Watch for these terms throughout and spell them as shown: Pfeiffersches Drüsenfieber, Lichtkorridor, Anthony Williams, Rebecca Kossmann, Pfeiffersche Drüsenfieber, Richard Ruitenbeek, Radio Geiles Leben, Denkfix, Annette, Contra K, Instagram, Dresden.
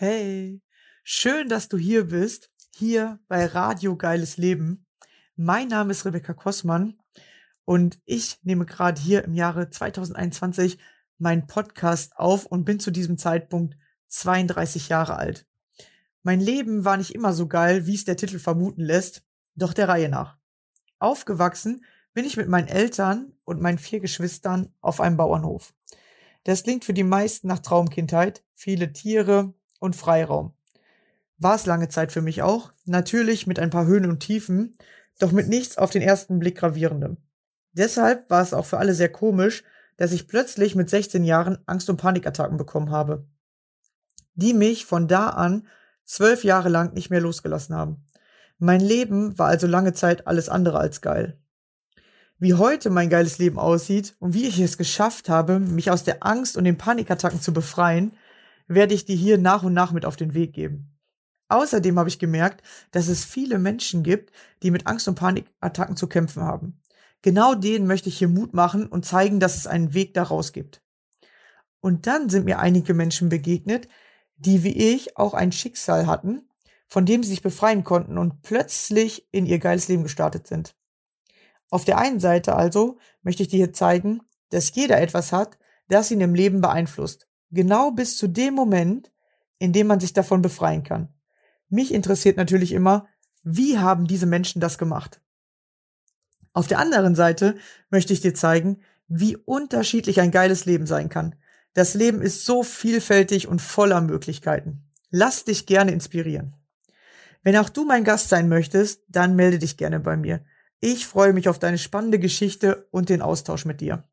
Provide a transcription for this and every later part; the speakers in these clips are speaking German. Hey, schön, dass du hier bist, hier bei Radio Geiles Leben. Mein Name ist Rebecca Kossmann und ich nehme gerade hier im Jahre 2021 meinen Podcast auf und bin zu diesem Zeitpunkt 32 Jahre alt. Mein Leben war nicht immer so geil, wie es der Titel vermuten lässt, doch der Reihe nach. Aufgewachsen bin ich mit meinen Eltern und meinen 4 Geschwistern auf einem Bauernhof. Das klingt für die meisten nach Traumkindheit, viele Tiere und Freiraum. War es lange Zeit für mich auch, natürlich mit ein paar Höhen und Tiefen, doch mit nichts auf den ersten Blick gravierendem. Deshalb war es auch für alle sehr komisch, dass ich plötzlich mit 16 Jahren Angst- und Panikattacken bekommen habe, die mich von da an 12 Jahre lang nicht mehr losgelassen haben. Mein Leben war also lange Zeit alles andere als geil. Wie heute mein geiles Leben aussieht und wie ich es geschafft habe, mich aus der Angst und den Panikattacken zu befreien, werde ich dir hier nach und nach mit auf den Weg geben. Außerdem habe ich gemerkt, dass es viele Menschen gibt, die mit Angst- und Panikattacken zu kämpfen haben. Genau denen möchte ich hier Mut machen und zeigen, dass es einen Weg daraus gibt. Und dann sind mir einige Menschen begegnet, die wie ich auch ein Schicksal hatten, von dem sie sich befreien konnten und plötzlich in ihr geiles Leben gestartet sind. Auf der einen Seite also möchte ich dir hier zeigen, dass jeder etwas hat, das ihn im Leben beeinflusst. Genau bis zu dem Moment, in dem man sich davon befreien kann. Mich interessiert natürlich immer, wie haben diese Menschen das gemacht? Auf der anderen Seite möchte ich dir zeigen, wie unterschiedlich ein geiles Leben sein kann. Das Leben ist so vielfältig und voller Möglichkeiten. Lass dich gerne inspirieren. Wenn auch du mein Gast sein möchtest, dann melde dich gerne bei mir. Ich freue mich auf deine spannende Geschichte und den Austausch mit dir.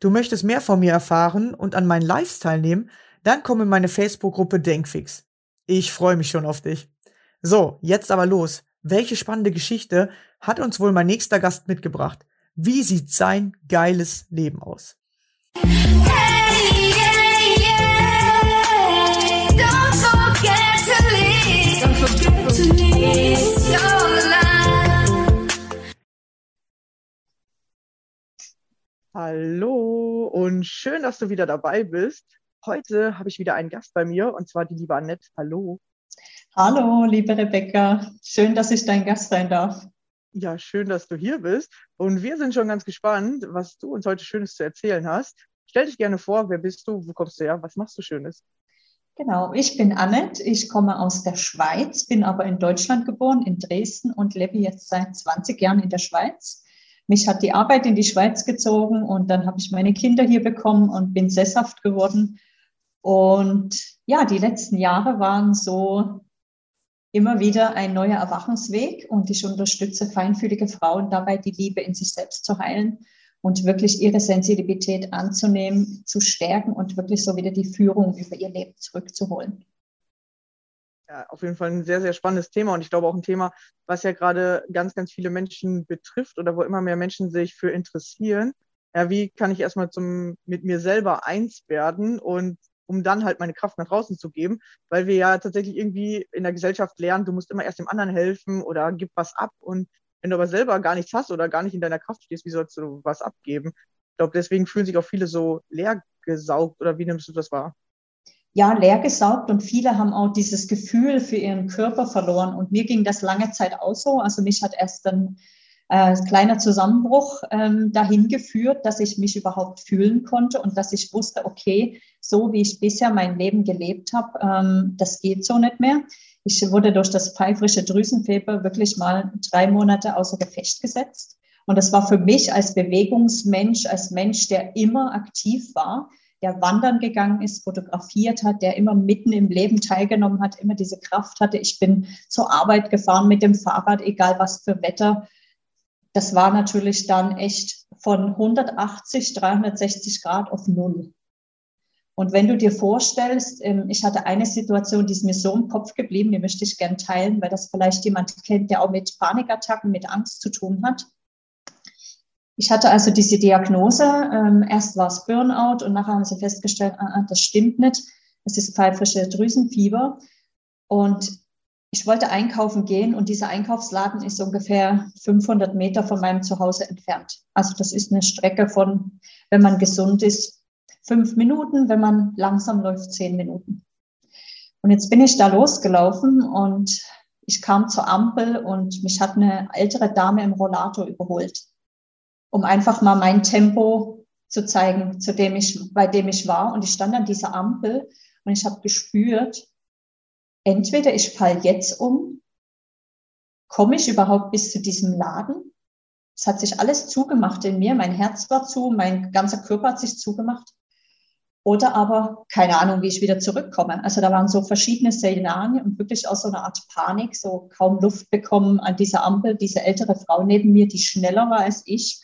Du möchtest mehr von mir erfahren und an meinen Lives teilnehmen? Dann komm in meine Facebook-Gruppe Denkfix. Ich freue mich schon auf dich. So, jetzt aber los. Welche spannende Geschichte hat uns wohl mein nächster Gast mitgebracht? Wie sieht sein geiles Leben aus? Hey, yeah, yeah. Don't forget to leave. Don't forget to leave your life. Hallo und schön, dass du wieder dabei bist. Heute habe ich wieder einen Gast bei mir und zwar die liebe Annette. Hallo. Hallo, liebe Rebecca. Schön, dass ich dein Gast sein darf. Ja, schön, dass du hier bist. Und wir sind schon ganz gespannt, was du uns heute Schönes zu erzählen hast. Stell dich gerne vor, wer bist du, wo kommst du her, was machst du Schönes? Genau, ich bin Annette, ich komme aus der Schweiz, bin aber in Deutschland geboren, in Dresden und lebe jetzt seit 20 Jahren in der Schweiz. Mich hat die Arbeit in die Schweiz gezogen und dann habe ich meine Kinder hier bekommen und bin sesshaft geworden. Und ja, die letzten Jahre waren so immer wieder ein neuer Erwachungsweg und ich unterstütze feinfühlige Frauen dabei, die Liebe in sich selbst zu heilen und wirklich ihre Sensibilität anzunehmen, zu stärken und wirklich so wieder die Führung über ihr Leben zurückzuholen. Ja, auf jeden Fall ein sehr, sehr spannendes Thema und ich glaube auch ein Thema, was ja gerade ganz, ganz viele Menschen betrifft oder wo immer mehr Menschen sich für interessieren. Ja, wie kann ich erstmal mit mir selber eins werden und um dann halt meine Kraft nach draußen zu geben, weil wir ja tatsächlich irgendwie in der Gesellschaft lernen, du musst immer erst dem anderen helfen oder gib was ab und wenn du aber selber gar nichts hast oder gar nicht in deiner Kraft stehst, wie sollst du was abgeben? Ich glaube, deswegen fühlen sich auch viele so leer gesaugt oder wie nimmst du das wahr? Ja, leer gesaugt und viele haben auch dieses Gefühl für ihren Körper verloren und mir ging das lange Zeit auch so. Also mich hat erst ein kleiner Zusammenbruch dahin geführt, dass ich mich überhaupt fühlen konnte und dass ich wusste, okay, so wie ich bisher mein Leben gelebt habe, das geht so nicht mehr. Ich wurde durch das Pfeiffersche Drüsenfieber wirklich mal 3 Monate außer Gefecht gesetzt und das war für mich als Bewegungsmensch, als Mensch, der immer aktiv war, der wandern gegangen ist, fotografiert hat, der immer mitten im Leben teilgenommen hat, immer diese Kraft hatte. Ich bin zur Arbeit gefahren mit dem Fahrrad, egal was für Wetter. Das war natürlich dann echt von 180, 360 Grad auf null. Und wenn du dir vorstellst, ich hatte eine Situation, die ist mir so im Kopf geblieben, die möchte ich gerne teilen, weil das vielleicht jemand kennt, der auch mit Panikattacken, mit Angst zu tun hat. Ich hatte also diese Diagnose, erst war es Burnout und nachher haben sie festgestellt, das stimmt nicht, es ist Pfeiffersche Drüsenfieber. Und Ich wollte einkaufen gehen und dieser Einkaufsladen ist ungefähr 500 Meter von meinem Zuhause entfernt. Also das ist eine Strecke von, wenn man gesund ist, 5 Minuten, wenn man langsam läuft, 10 Minuten. Und jetzt bin ich da losgelaufen und ich kam zur Ampel und mich hat eine ältere Dame im Rollator überholt, um einfach mal mein Tempo zu zeigen, bei dem ich war. Und ich stand an dieser Ampel und ich habe gespürt, entweder ich falle jetzt um, komme ich überhaupt bis zu diesem Laden? Es hat sich alles zugemacht in mir, mein Herz war zu, mein ganzer Körper hat sich zugemacht. Oder aber, keine Ahnung, wie ich wieder zurückkomme. Also da waren so verschiedene Szenarien und wirklich auch so eine Art Panik, so kaum Luft bekommen an dieser Ampel, diese ältere Frau neben mir, die schneller war als ich.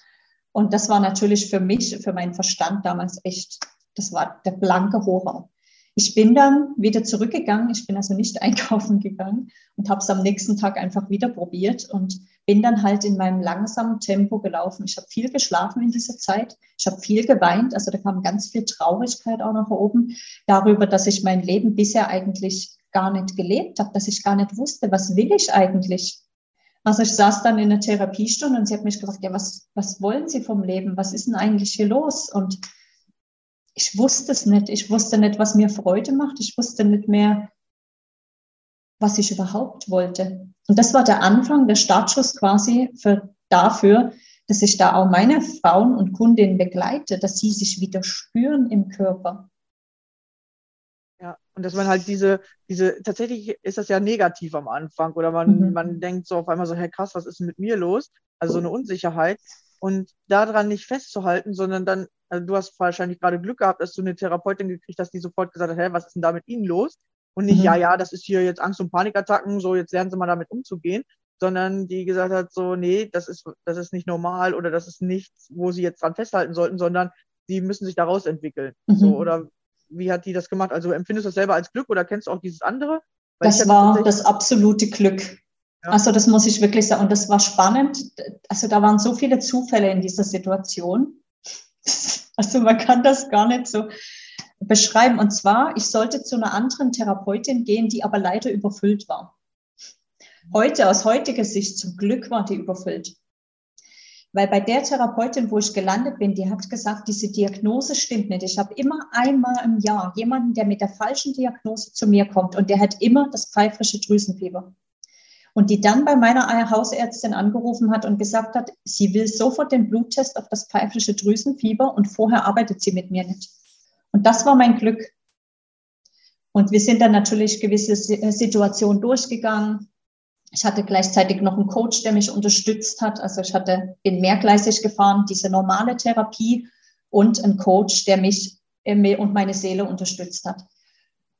Und das war natürlich für mich, für meinen Verstand damals echt, das war der blanke Horror. Ich bin dann wieder zurückgegangen, ich bin also nicht einkaufen gegangen und habe es am nächsten Tag einfach wieder probiert und bin dann halt in meinem langsamen Tempo gelaufen. Ich habe viel geschlafen in dieser Zeit, ich habe viel geweint, also da kam ganz viel Traurigkeit auch nach oben, darüber, dass ich mein Leben bisher eigentlich gar nicht gelebt habe, dass ich gar nicht wusste, was will ich eigentlich? Also ich saß dann in der Therapiestunde und sie hat mich gefragt, ja, was wollen Sie vom Leben, was ist denn eigentlich hier los? Und ich wusste es nicht, ich wusste nicht, was mir Freude macht, ich wusste nicht mehr, was ich überhaupt wollte. Und das war der Anfang, der Startschuss quasi dafür, dass ich da auch meine Frauen und Kundinnen begleite, dass sie sich wieder spüren im Körper. Ja, und dass man halt diese tatsächlich ist das ja negativ am Anfang oder man denkt so auf einmal so, hey krass, was ist denn mit mir los? Also so eine Unsicherheit. Und daran nicht festzuhalten, sondern dann, also du hast wahrscheinlich gerade Glück gehabt, dass du eine Therapeutin gekriegt hast, die sofort gesagt hat, hey, was ist denn da mit Ihnen los? Und nicht, ja, das ist hier jetzt Angst- und Panikattacken, so jetzt lernen Sie mal damit umzugehen, sondern die gesagt hat so, nee, das ist nicht normal oder das ist nichts, wo Sie jetzt dran festhalten sollten, sondern Sie müssen sich daraus entwickeln. Mhm. So, oder wie hat die das gemacht? Also empfindest du das selber als Glück oder kennst du auch dieses andere? Weil das war das absolute Glück. Also das muss ich wirklich sagen. Und das war spannend. Also da waren so viele Zufälle in dieser Situation. Also man kann das gar nicht so beschreiben. Und zwar, ich sollte zu einer anderen Therapeutin gehen, die aber leider überfüllt war. Aus heutiger Sicht, zum Glück war die überfüllt. Weil bei der Therapeutin, wo ich gelandet bin, die hat gesagt, diese Diagnose stimmt nicht. Ich habe immer einmal im Jahr jemanden, der mit der falschen Diagnose zu mir kommt. Und der hat immer das pfeiffersche Drüsenfieber. Und die dann bei meiner Hausärztin angerufen hat und gesagt hat, sie will sofort den Bluttest auf das pfeiffersche Drüsenfieber und vorher arbeitet sie mit mir nicht. Und das war mein Glück. Und wir sind dann natürlich gewisse Situationen durchgegangen. Ich hatte gleichzeitig noch einen Coach, der mich unterstützt hat. Also bin mehrgleisig gefahren, diese normale Therapie und einen Coach, der mich und meine Seele unterstützt hat.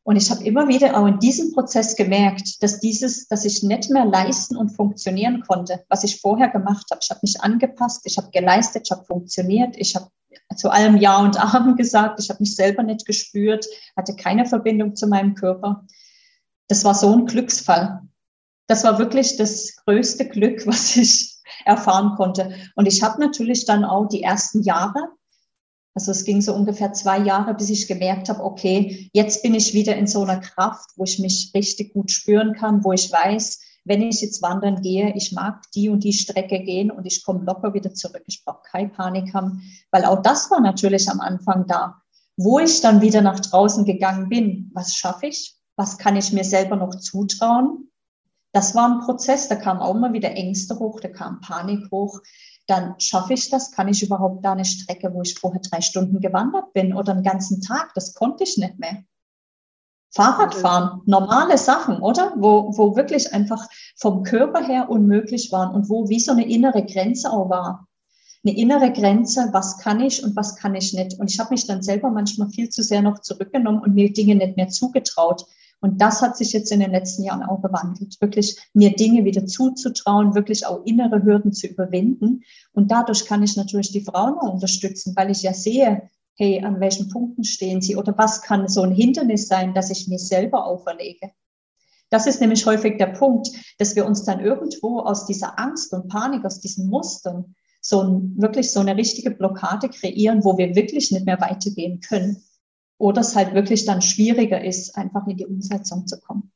Und ich habe immer wieder auch in diesem Prozess gemerkt, dass ich nicht mehr leisten und funktionieren konnte, was ich vorher gemacht habe. Ich habe mich angepasst, ich habe geleistet, ich habe funktioniert, ich habe zu allem Ja und Amen gesagt, ich habe mich selber nicht gespürt, hatte keine Verbindung zu meinem Körper. Das war so ein Glücksfall. Das war wirklich das größte Glück, was ich erfahren konnte. Und ich habe natürlich dann auch die ersten Jahre, also es ging so ungefähr 2 Jahre, bis ich gemerkt habe, okay, jetzt bin ich wieder in so einer Kraft, wo ich mich richtig gut spüren kann, wo ich weiß, wenn ich jetzt wandern gehe, ich mag die und die Strecke gehen und ich komme locker wieder zurück. Ich brauche keine Panik haben, weil auch das war natürlich am Anfang da. Wo ich dann wieder nach draußen gegangen bin, was schaffe ich? Was kann ich mir selber noch zutrauen? Das war ein Prozess, da kamen auch immer wieder Ängste hoch, da kam Panik hoch. Dann schaffe ich das, kann ich überhaupt da eine Strecke, wo ich vorher 3 Stunden gewandert bin oder einen ganzen Tag, das konnte ich nicht mehr. Fahrradfahren, normale Sachen, oder? Wo wirklich einfach vom Körper her unmöglich waren und wo wie so eine innere Grenze auch war. Eine innere Grenze, was kann ich und was kann ich nicht. Und ich habe mich dann selber manchmal viel zu sehr noch zurückgenommen und mir Dinge nicht mehr zugetraut. Und das hat sich jetzt in den letzten Jahren auch gewandelt, wirklich mir Dinge wieder zuzutrauen, wirklich auch innere Hürden zu überwinden. Und dadurch kann ich natürlich die Frauen auch unterstützen, weil ich ja sehe, hey, an welchen Punkten stehen sie oder was kann so ein Hindernis sein, dass ich mir selber auferlege. Das ist nämlich häufig der Punkt, dass wir uns dann irgendwo aus dieser Angst und Panik, aus diesen Mustern, wirklich so eine richtige Blockade kreieren, wo wir wirklich nicht mehr weitergehen können. Oder es halt wirklich dann schwieriger ist, einfach in die Umsetzung zu kommen.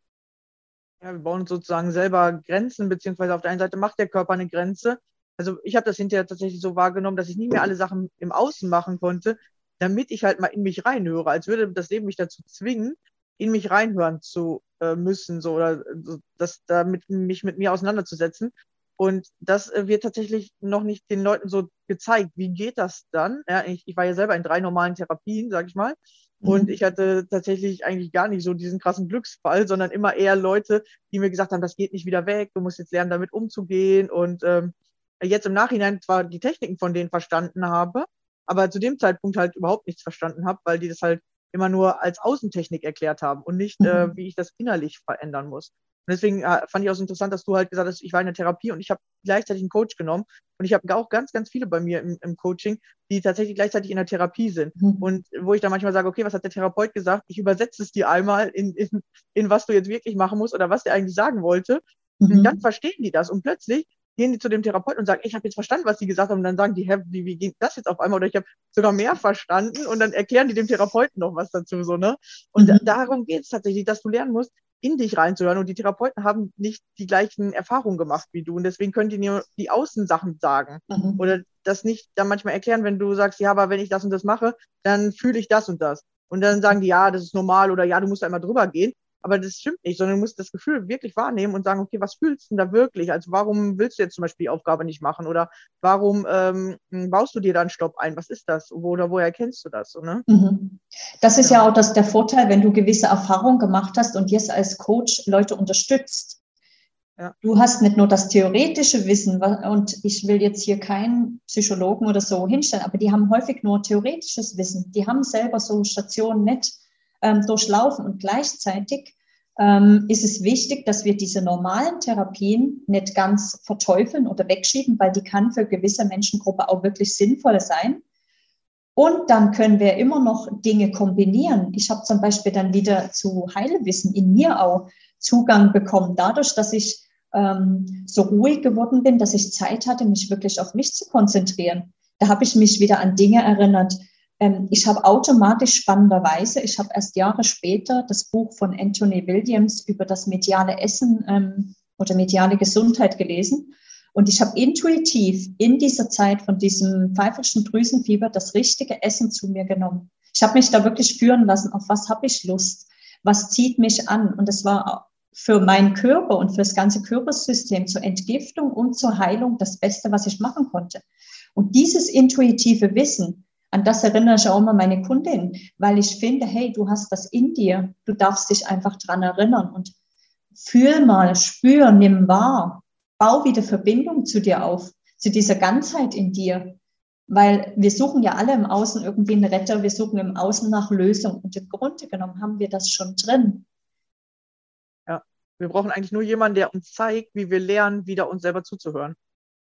Ja, wir bauen uns sozusagen selber Grenzen, beziehungsweise auf der einen Seite macht der Körper eine Grenze. Also ich habe das hinterher tatsächlich so wahrgenommen, dass ich nie mehr alle Sachen im Außen machen konnte, damit ich halt mal in mich reinhöre, als würde das Leben mich dazu zwingen, in mich reinhören zu müssen, so, oder so, das, damit mich mit mir auseinanderzusetzen. Und das wird tatsächlich noch nicht den Leuten so gezeigt. Wie geht das dann? Ja, ich war ja selber in 3 normalen Therapien, sag ich mal. Und ich hatte tatsächlich eigentlich gar nicht so diesen krassen Glücksfall, sondern immer eher Leute, die mir gesagt haben, das geht nicht wieder weg, du musst jetzt lernen, damit umzugehen. Und jetzt im Nachhinein zwar die Techniken von denen verstanden habe, aber zu dem Zeitpunkt halt überhaupt nichts verstanden habe, weil die das halt immer nur als Außentechnik erklärt haben und nicht, wie ich das innerlich verändern muss. Und deswegen fand ich auch so interessant, dass du halt gesagt hast, ich war in der Therapie und ich habe gleichzeitig einen Coach genommen. Und ich habe auch ganz, ganz viele bei mir im Coaching, die tatsächlich gleichzeitig in der Therapie sind. Und wo ich dann manchmal sage, okay, was hat der Therapeut gesagt? Ich übersetze es dir einmal in was du jetzt wirklich machen musst oder was der eigentlich sagen wollte. Und dann verstehen die das. Und plötzlich gehen die zu dem Therapeuten und sagen, ich habe jetzt verstanden, was die gesagt haben. Und dann sagen die, hä, wie geht das jetzt auf einmal? Oder ich habe sogar mehr verstanden. Und dann erklären die dem Therapeuten noch was dazu. So, ne? Und darum geht es tatsächlich, dass du lernen musst, in dich reinzuhören, und die Therapeuten haben nicht die gleichen Erfahrungen gemacht wie du und deswegen können die nur die Außensachen sagen oder das nicht dann manchmal erklären, wenn du sagst, ja, aber wenn ich das und das mache, dann fühle ich das und das, und dann sagen die, ja, das ist normal, oder ja, du musst da immer drüber gehen, aber das stimmt nicht, sondern du musst das Gefühl wirklich wahrnehmen und sagen, okay, was fühlst du denn da wirklich, also warum willst du jetzt zum Beispiel die Aufgabe nicht machen oder warum baust du dir da einen Stopp ein, was ist das oder woher kennst du das? Oder? Das ist ja auch der Vorteil, wenn du gewisse Erfahrungen gemacht hast und jetzt als Coach Leute unterstützt. Ja. Du hast nicht nur das theoretische Wissen, und ich will jetzt hier keinen Psychologen oder so hinstellen, aber die haben häufig nur theoretisches Wissen, die haben selber so Stationen nicht durchlaufen, und gleichzeitig ist es wichtig, dass wir diese normalen Therapien nicht ganz verteufeln oder wegschieben, weil die kann für gewisse Menschengruppe auch wirklich sinnvoll sein. Und dann können wir immer noch Dinge kombinieren. Ich habe zum Beispiel dann wieder zu Heilwissen in mir auch Zugang bekommen, dadurch, dass ich so ruhig geworden bin, dass ich Zeit hatte, mich wirklich auf mich zu konzentrieren. Da habe ich mich wieder an Dinge erinnert. Ich habe automatisch, spannenderweise, ich habe erst Jahre später das Buch von Anthony Williams über das mediale Essen oder mediale Gesundheit gelesen. Und ich habe intuitiv in dieser Zeit von diesem pfeifferschen Drüsenfieber das richtige Essen zu mir genommen. Ich habe mich da wirklich führen lassen, auf was habe ich Lust, was zieht mich an. Und das war für meinen Körper und für das ganze Körpersystem zur Entgiftung und zur Heilung das Beste, was ich machen konnte. Und dieses intuitive Wissen, an das erinnere ich auch immer meine Kundin, weil ich finde, hey, du hast das in dir, du darfst dich einfach dran erinnern und fühl mal, spür, nimm wahr, bau wieder Verbindung zu dir auf, zu dieser Ganzheit in dir, weil wir suchen ja alle im Außen irgendwie einen Retter, wir suchen im Außen nach Lösung, und im Grunde genommen haben wir das schon drin. Ja, wir brauchen eigentlich nur jemanden, der uns zeigt, wie wir lernen, wieder uns selber zuzuhören.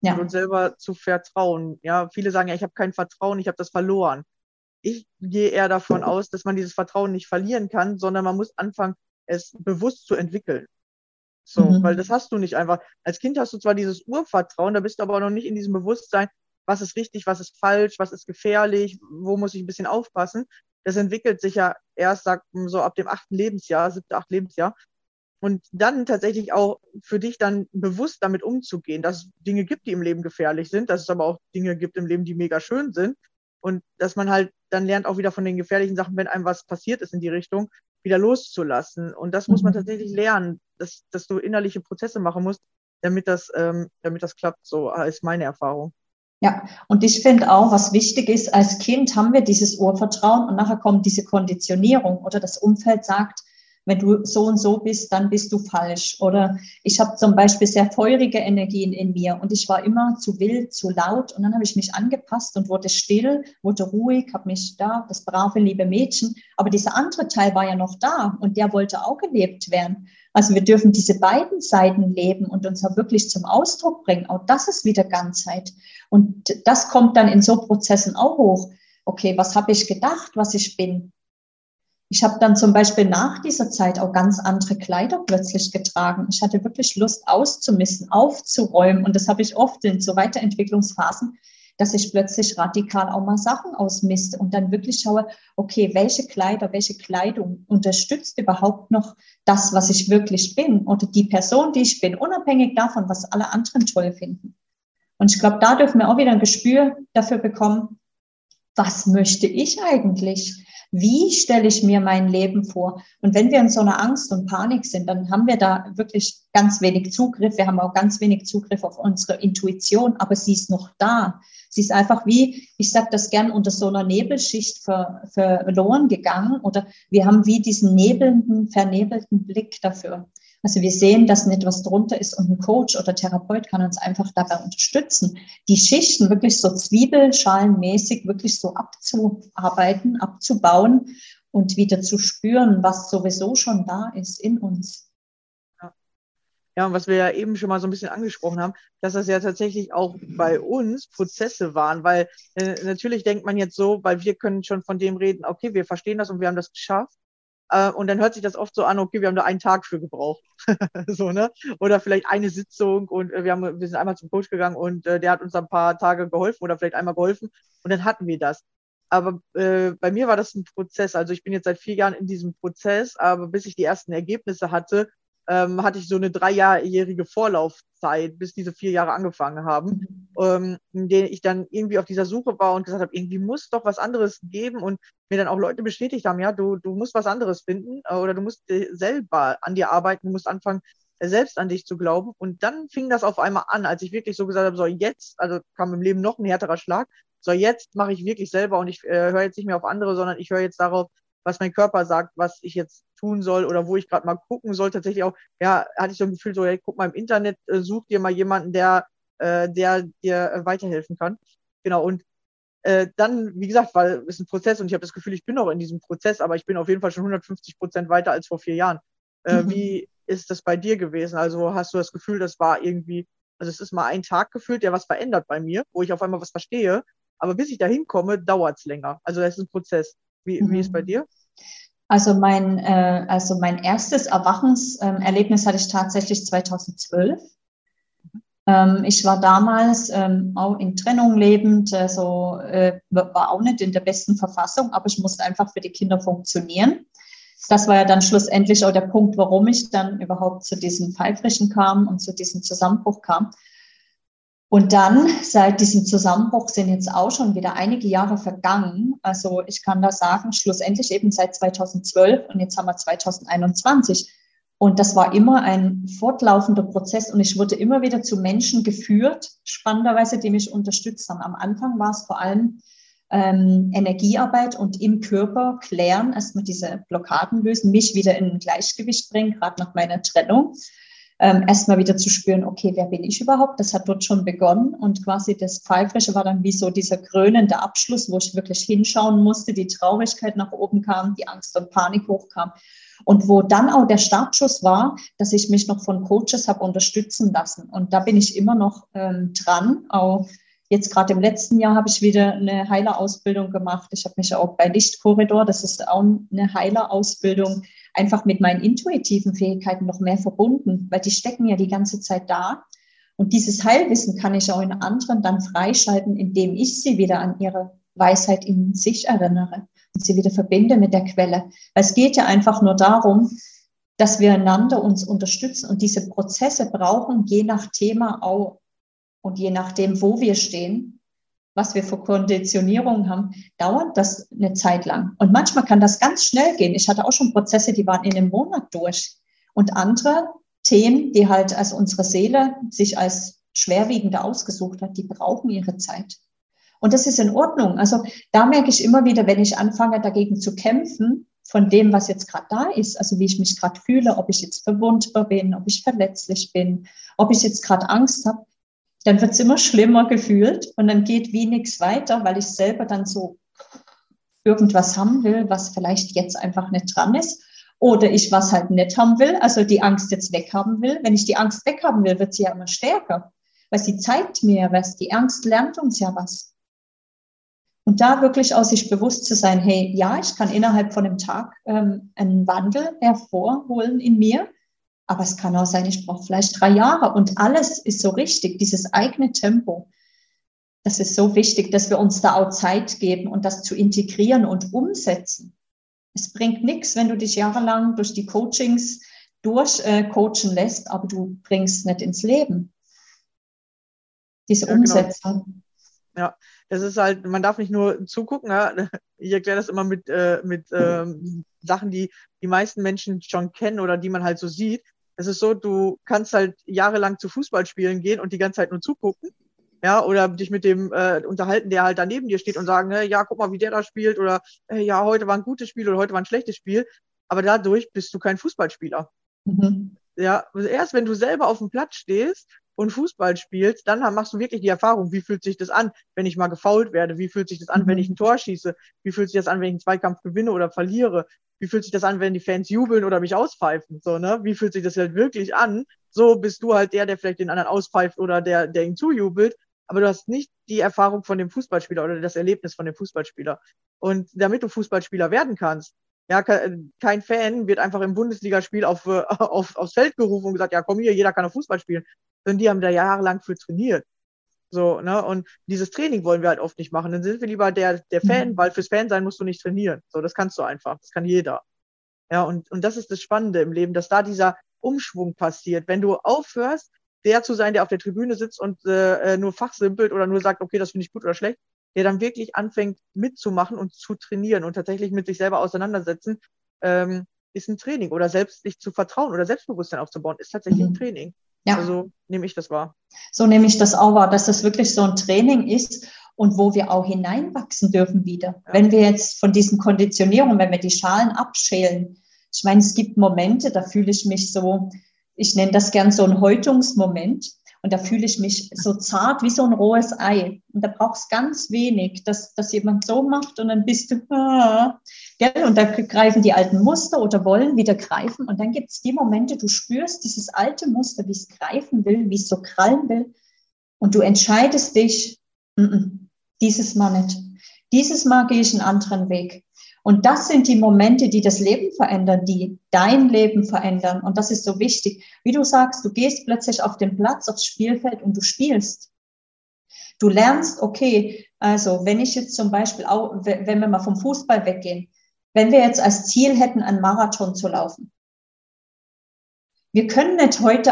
Ja. Und uns selber zu vertrauen. Ja, viele sagen ja, ich habe kein Vertrauen, ich habe das verloren. Ich gehe eher davon aus, dass man dieses Vertrauen nicht verlieren kann, sondern man muss anfangen, es bewusst zu entwickeln. So, weil das hast du nicht einfach. Als Kind hast du zwar dieses Urvertrauen, da bist du aber noch nicht in diesem Bewusstsein, was ist richtig, was ist falsch, was ist gefährlich, wo muss ich ein bisschen aufpassen. Das entwickelt sich ja erst so ab dem 8. Lebensjahr, 7., 8. Lebensjahr. Und dann tatsächlich auch für dich dann bewusst damit umzugehen, dass es Dinge gibt, die im Leben gefährlich sind, dass es aber auch Dinge gibt im Leben, die mega schön sind. Und dass man halt dann lernt, auch wieder von den gefährlichen Sachen, wenn einem was passiert ist in die Richtung, wieder loszulassen. Und das muss man tatsächlich lernen, dass du innerliche Prozesse machen musst, damit das klappt. So ist meine Erfahrung. Ja, und ich finde auch, was wichtig ist, als Kind haben wir dieses Urvertrauen und nachher kommt diese Konditionierung oder das Umfeld sagt, wenn du so und so bist, dann bist du falsch. Oder ich habe zum Beispiel sehr feurige Energien in mir und ich war immer zu wild, zu laut. Und dann habe ich mich angepasst und wurde still, wurde ruhig, habe mich da, das brave, liebe Mädchen. Aber dieser andere Teil war ja noch da und der wollte auch gelebt werden. Also wir dürfen diese beiden Seiten leben und uns auch wirklich zum Ausdruck bringen. Auch das ist wieder Ganzheit. Und das kommt dann in so Prozessen auch hoch. Okay, was habe ich gedacht, was ich bin? Ich habe dann zum Beispiel nach dieser Zeit auch ganz andere Kleider plötzlich getragen. Ich hatte wirklich Lust auszumisten, aufzuräumen. Und das habe ich oft in so Weiterentwicklungsphasen dass ich plötzlich radikal auch mal Sachen ausmiste und dann wirklich schaue, okay, welche Kleider, welche Kleidung unterstützt überhaupt noch das, was ich wirklich bin oder die Person, die ich bin, unabhängig davon, was alle anderen toll finden. Und ich glaube, da dürfen wir auch wieder ein Gespür dafür bekommen, was möchte ich eigentlich? Wie stelle ich mir mein Leben vor? Und wenn wir in so einer Angst und Panik sind, dann haben wir da wirklich ganz wenig Zugriff. Wir haben auch ganz wenig Zugriff auf unsere Intuition, aber sie ist noch da. Sie ist einfach wie, ich sage das gern, unter so einer Nebelschicht verloren gegangen. Oder wir haben wie diesen nebelnden, vernebelten Blick dafür. Also wir sehen, dass nicht was drunter ist und ein Coach oder Therapeut kann uns einfach dabei unterstützen, die Schichten wirklich so zwiebelschalenmäßig wirklich so abzuarbeiten, abzubauen und wieder zu spüren, was sowieso schon da ist in uns. Ja, und was wir ja eben schon mal so ein bisschen angesprochen haben, dass das ja tatsächlich auch bei uns Prozesse waren, weil natürlich denkt man jetzt so, weil wir können schon von dem reden, okay, wir verstehen das und wir haben das geschafft. Und dann hört sich das oft so an, okay, wir haben da einen Tag für gebraucht. So, ne? Oder vielleicht eine Sitzung und wir sind einmal zum Coach gegangen und der hat uns ein paar Tage geholfen oder vielleicht einmal geholfen und dann hatten wir das. Aber bei mir war das ein Prozess. Also ich bin jetzt seit 4 Jahren in diesem Prozess, aber bis ich die ersten Ergebnisse hatte, hatte ich so eine 3-jährige Vorlaufzeit, bis diese 4 Jahre angefangen haben, in denen ich dann irgendwie auf dieser Suche war und gesagt habe, irgendwie muss doch was anderes geben und mir dann auch Leute bestätigt haben, ja, du musst was anderes finden oder du musst selber an dir arbeiten, du musst anfangen, selbst an dich zu glauben. Und dann fing das auf einmal an, als ich wirklich so gesagt habe, so jetzt, also kam im Leben noch ein härterer Schlag, so jetzt mache ich wirklich selber und ich höre jetzt nicht mehr auf andere, sondern ich höre jetzt darauf, was mein Körper sagt, was ich jetzt tun soll oder wo ich gerade mal gucken soll. Tatsächlich auch, ja, hatte ich so ein Gefühl, so, hey, guck mal im Internet, such dir mal jemanden, der dir weiterhelfen kann. Genau, und dann, wie gesagt, weil es ein Prozess und ich habe das Gefühl, ich bin noch in diesem Prozess, aber ich bin auf jeden Fall schon 150% weiter als vor 4 Jahren. Wie ist das bei dir gewesen? Also hast du das Gefühl, das war irgendwie, also es ist mal ein Tag gefühlt, der was verändert bei mir, wo ich auf einmal was verstehe, aber bis ich da hinkomme, dauert es länger. Also das ist ein Prozess. Wie ist bei dir? Also mein erstes Erwachenserlebnis hatte ich tatsächlich 2012. Ich war damals auch in Trennung lebend, war auch nicht in der besten Verfassung, aber ich musste einfach für die Kinder funktionieren. Das war ja dann schlussendlich auch der Punkt, warum ich dann überhaupt zu diesem Pfeifferschen kam und zu diesem Zusammenbruch kam. Und dann, seit diesem Zusammenbruch sind jetzt auch schon wieder einige Jahre vergangen. Also ich kann da sagen, schlussendlich eben seit 2012 und jetzt haben wir 2021. Und das war immer ein fortlaufender Prozess und ich wurde immer wieder zu Menschen geführt, spannenderweise, die mich unterstützt haben. Am Anfang war es vor allem Energiearbeit und im Körper klären, erstmal diese Blockaden lösen, mich wieder in ein Gleichgewicht bringen, gerade nach meiner Trennung. Erstmal wieder zu spüren, okay, wer bin ich überhaupt? Das hat dort schon begonnen und quasi das Pfeiffersche war dann wie so dieser krönende Abschluss, wo ich wirklich hinschauen musste, die Traurigkeit nach oben kam, die Angst und Panik hochkam und wo dann auch der Startschuss war, dass ich mich noch von Coaches habe unterstützen lassen und da bin ich immer noch dran, auch jetzt gerade im letzten Jahr habe ich wieder eine Heilerausbildung gemacht. Ich habe mich auch bei Lichtkorridor, das ist auch eine Heilerausbildung, einfach mit meinen intuitiven Fähigkeiten noch mehr verbunden, weil die stecken ja die ganze Zeit da. Und dieses Heilwissen kann ich auch in anderen dann freischalten, indem ich sie wieder an ihre Weisheit in sich erinnere und sie wieder verbinde mit der Quelle. Weil es geht ja einfach nur darum, dass wir einander uns unterstützen und diese Prozesse brauchen, je nach Thema auch. Und je nachdem, wo wir stehen, was wir für Konditionierungen haben, dauert das eine Zeit lang. Und manchmal kann das ganz schnell gehen. Ich hatte auch schon Prozesse, die waren in einem Monat durch. Und andere Themen, die halt als unsere Seele sich als schwerwiegende ausgesucht hat, die brauchen ihre Zeit. Und das ist in Ordnung. Also da merke ich immer wieder, wenn ich anfange, dagegen zu kämpfen, von dem, was jetzt gerade da ist, also wie ich mich gerade fühle, ob ich jetzt verwundbar bin, ob ich verletzlich bin, ob ich jetzt gerade Angst habe, dann wird es immer schlimmer gefühlt und dann geht wie nichts weiter, weil ich selber dann so irgendwas haben will, was vielleicht jetzt einfach nicht dran ist oder ich was halt nicht haben will, also die Angst jetzt weghaben will. Wenn ich die Angst weghaben will, wird sie ja immer stärker, weil sie zeigt mir ja was, die Angst lernt uns ja was. Und da wirklich auch sich bewusst zu sein, hey, ja, ich kann innerhalb von einem Tag einen Wandel hervorholen in mir, aber es kann auch sein, ich brauche vielleicht 3 Jahre und alles ist so richtig, dieses eigene Tempo. Das ist so wichtig, dass wir uns da auch Zeit geben und das zu integrieren und umsetzen. Es bringt nichts, wenn du dich jahrelang durch die Coachings durchcoachen lässt, aber du bringst es nicht ins Leben. Diese Umsetzung. Genau. Ja, das ist halt, man darf nicht nur zugucken. Ja? Ich erkläre das immer mit Sachen, die die meisten Menschen schon kennen oder die man halt so sieht. Es ist so, du kannst halt jahrelang zu Fußballspielen gehen und die ganze Zeit nur zugucken. Ja, oder dich mit dem unterhalten, der halt daneben dir steht und sagen, hey, ja, guck mal, wie der da spielt oder hey, ja, heute war ein gutes Spiel oder heute war ein schlechtes Spiel. Aber dadurch bist du kein Fußballspieler. Mhm. Ja, erst wenn du selber auf dem Platz stehst und Fußball spielst, dann machst du wirklich die Erfahrung, wie fühlt sich das an, wenn ich mal gefoult werde? Wie fühlt sich das an, wenn ich ein Tor schieße? Wie fühlt sich das an, wenn ich einen Zweikampf gewinne oder verliere? Wie fühlt sich das an, wenn die Fans jubeln oder mich auspfeifen? So, ne? Wie fühlt sich das halt wirklich an? So bist du halt der vielleicht den anderen auspfeift oder der ihn zujubelt. Aber du hast nicht die Erfahrung von dem Fußballspieler oder das Erlebnis von dem Fußballspieler. Und damit du Fußballspieler werden kannst, ja, kein Fan wird einfach im Bundesligaspiel aufs Feld gerufen und gesagt, ja, komm hier, jeder kann auf Fußball spielen. Und die haben da jahrelang für trainiert. So, ne? Und dieses Training wollen wir halt oft nicht machen. Dann sind wir lieber der Fan, weil fürs Fan sein musst du nicht trainieren. So, das kannst du einfach. Das kann jeder. Ja, und das ist das Spannende im Leben, dass da dieser Umschwung passiert. Wenn du aufhörst, der zu sein, der auf der Tribüne sitzt und nur fachsimpelt oder nur sagt, okay, das finde ich gut oder schlecht, der dann wirklich anfängt mitzumachen und zu trainieren und tatsächlich mit sich selber auseinandersetzen, ist ein Training. Oder selbst sich zu vertrauen oder Selbstbewusstsein aufzubauen, ist tatsächlich ein Training. Ja. Also nehme ich das wahr. So nehme ich das auch wahr, dass das wirklich so ein Training ist und wo wir auch hineinwachsen dürfen wieder. Ja. Wenn wir jetzt von diesen Konditionierungen, wenn wir die Schalen abschälen, ich meine, es gibt Momente, da fühle ich mich so, ich nenne das gern so einen Häutungsmoment, und da fühle ich mich so zart wie so ein rohes Ei. Und da braucht es ganz wenig, dass jemand so macht und dann bist du, gell? Und da greifen die alten Muster oder wollen wieder greifen. Und dann gibt es die Momente, du spürst dieses alte Muster, wie es greifen will, wie es so krallen will. Und du entscheidest dich, dieses Mal nicht. Dieses Mal gehe ich einen anderen Weg. Und das sind die Momente, die das Leben verändern, die dein Leben verändern. Und das ist so wichtig. Wie du sagst, du gehst plötzlich auf den Platz, aufs Spielfeld und du spielst. Du lernst, okay, also wenn ich jetzt zum Beispiel, auch, wenn wir mal vom Fußball weggehen, wenn wir jetzt als Ziel hätten, einen Marathon zu laufen. Wir können nicht heute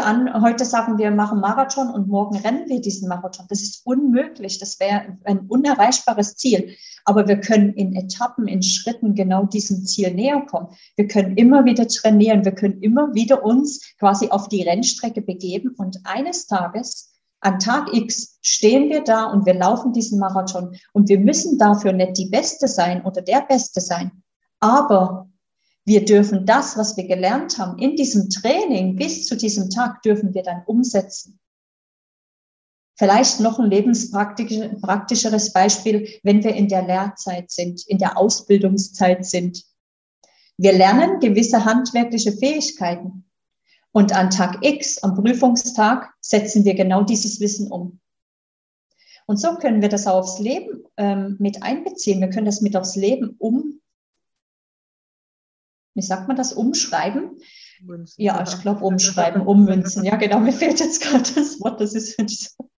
sagen, wir machen Marathon und morgen rennen wir diesen Marathon. Das ist unmöglich, das wäre ein unerreichbares Ziel. Aber wir können in Etappen, in Schritten genau diesem Ziel näher kommen. Wir können immer wieder trainieren, wir können immer wieder uns quasi auf die Rennstrecke begeben. Und eines Tages, an Tag X, stehen wir da und wir laufen diesen Marathon. Und wir müssen dafür nicht die Beste sein oder der Beste sein, aber wir dürfen das, was wir gelernt haben, in diesem Training bis zu diesem Tag, dürfen wir dann umsetzen. Vielleicht noch ein lebenspraktischeres Beispiel, wenn wir in der Lehrzeit sind, in der Ausbildungszeit sind. Wir lernen gewisse handwerkliche Fähigkeiten. Und an Tag X, am Prüfungstag, setzen wir genau dieses Wissen um. Und so können wir das auch aufs Leben mit einbeziehen. Wir können das mit aufs Leben umsetzen. Wie sagt man das? Umschreiben? Münzen, ja, ich glaube, umschreiben, ummünzen. Ja, genau, mir fehlt jetzt gerade das Wort. Das ist so.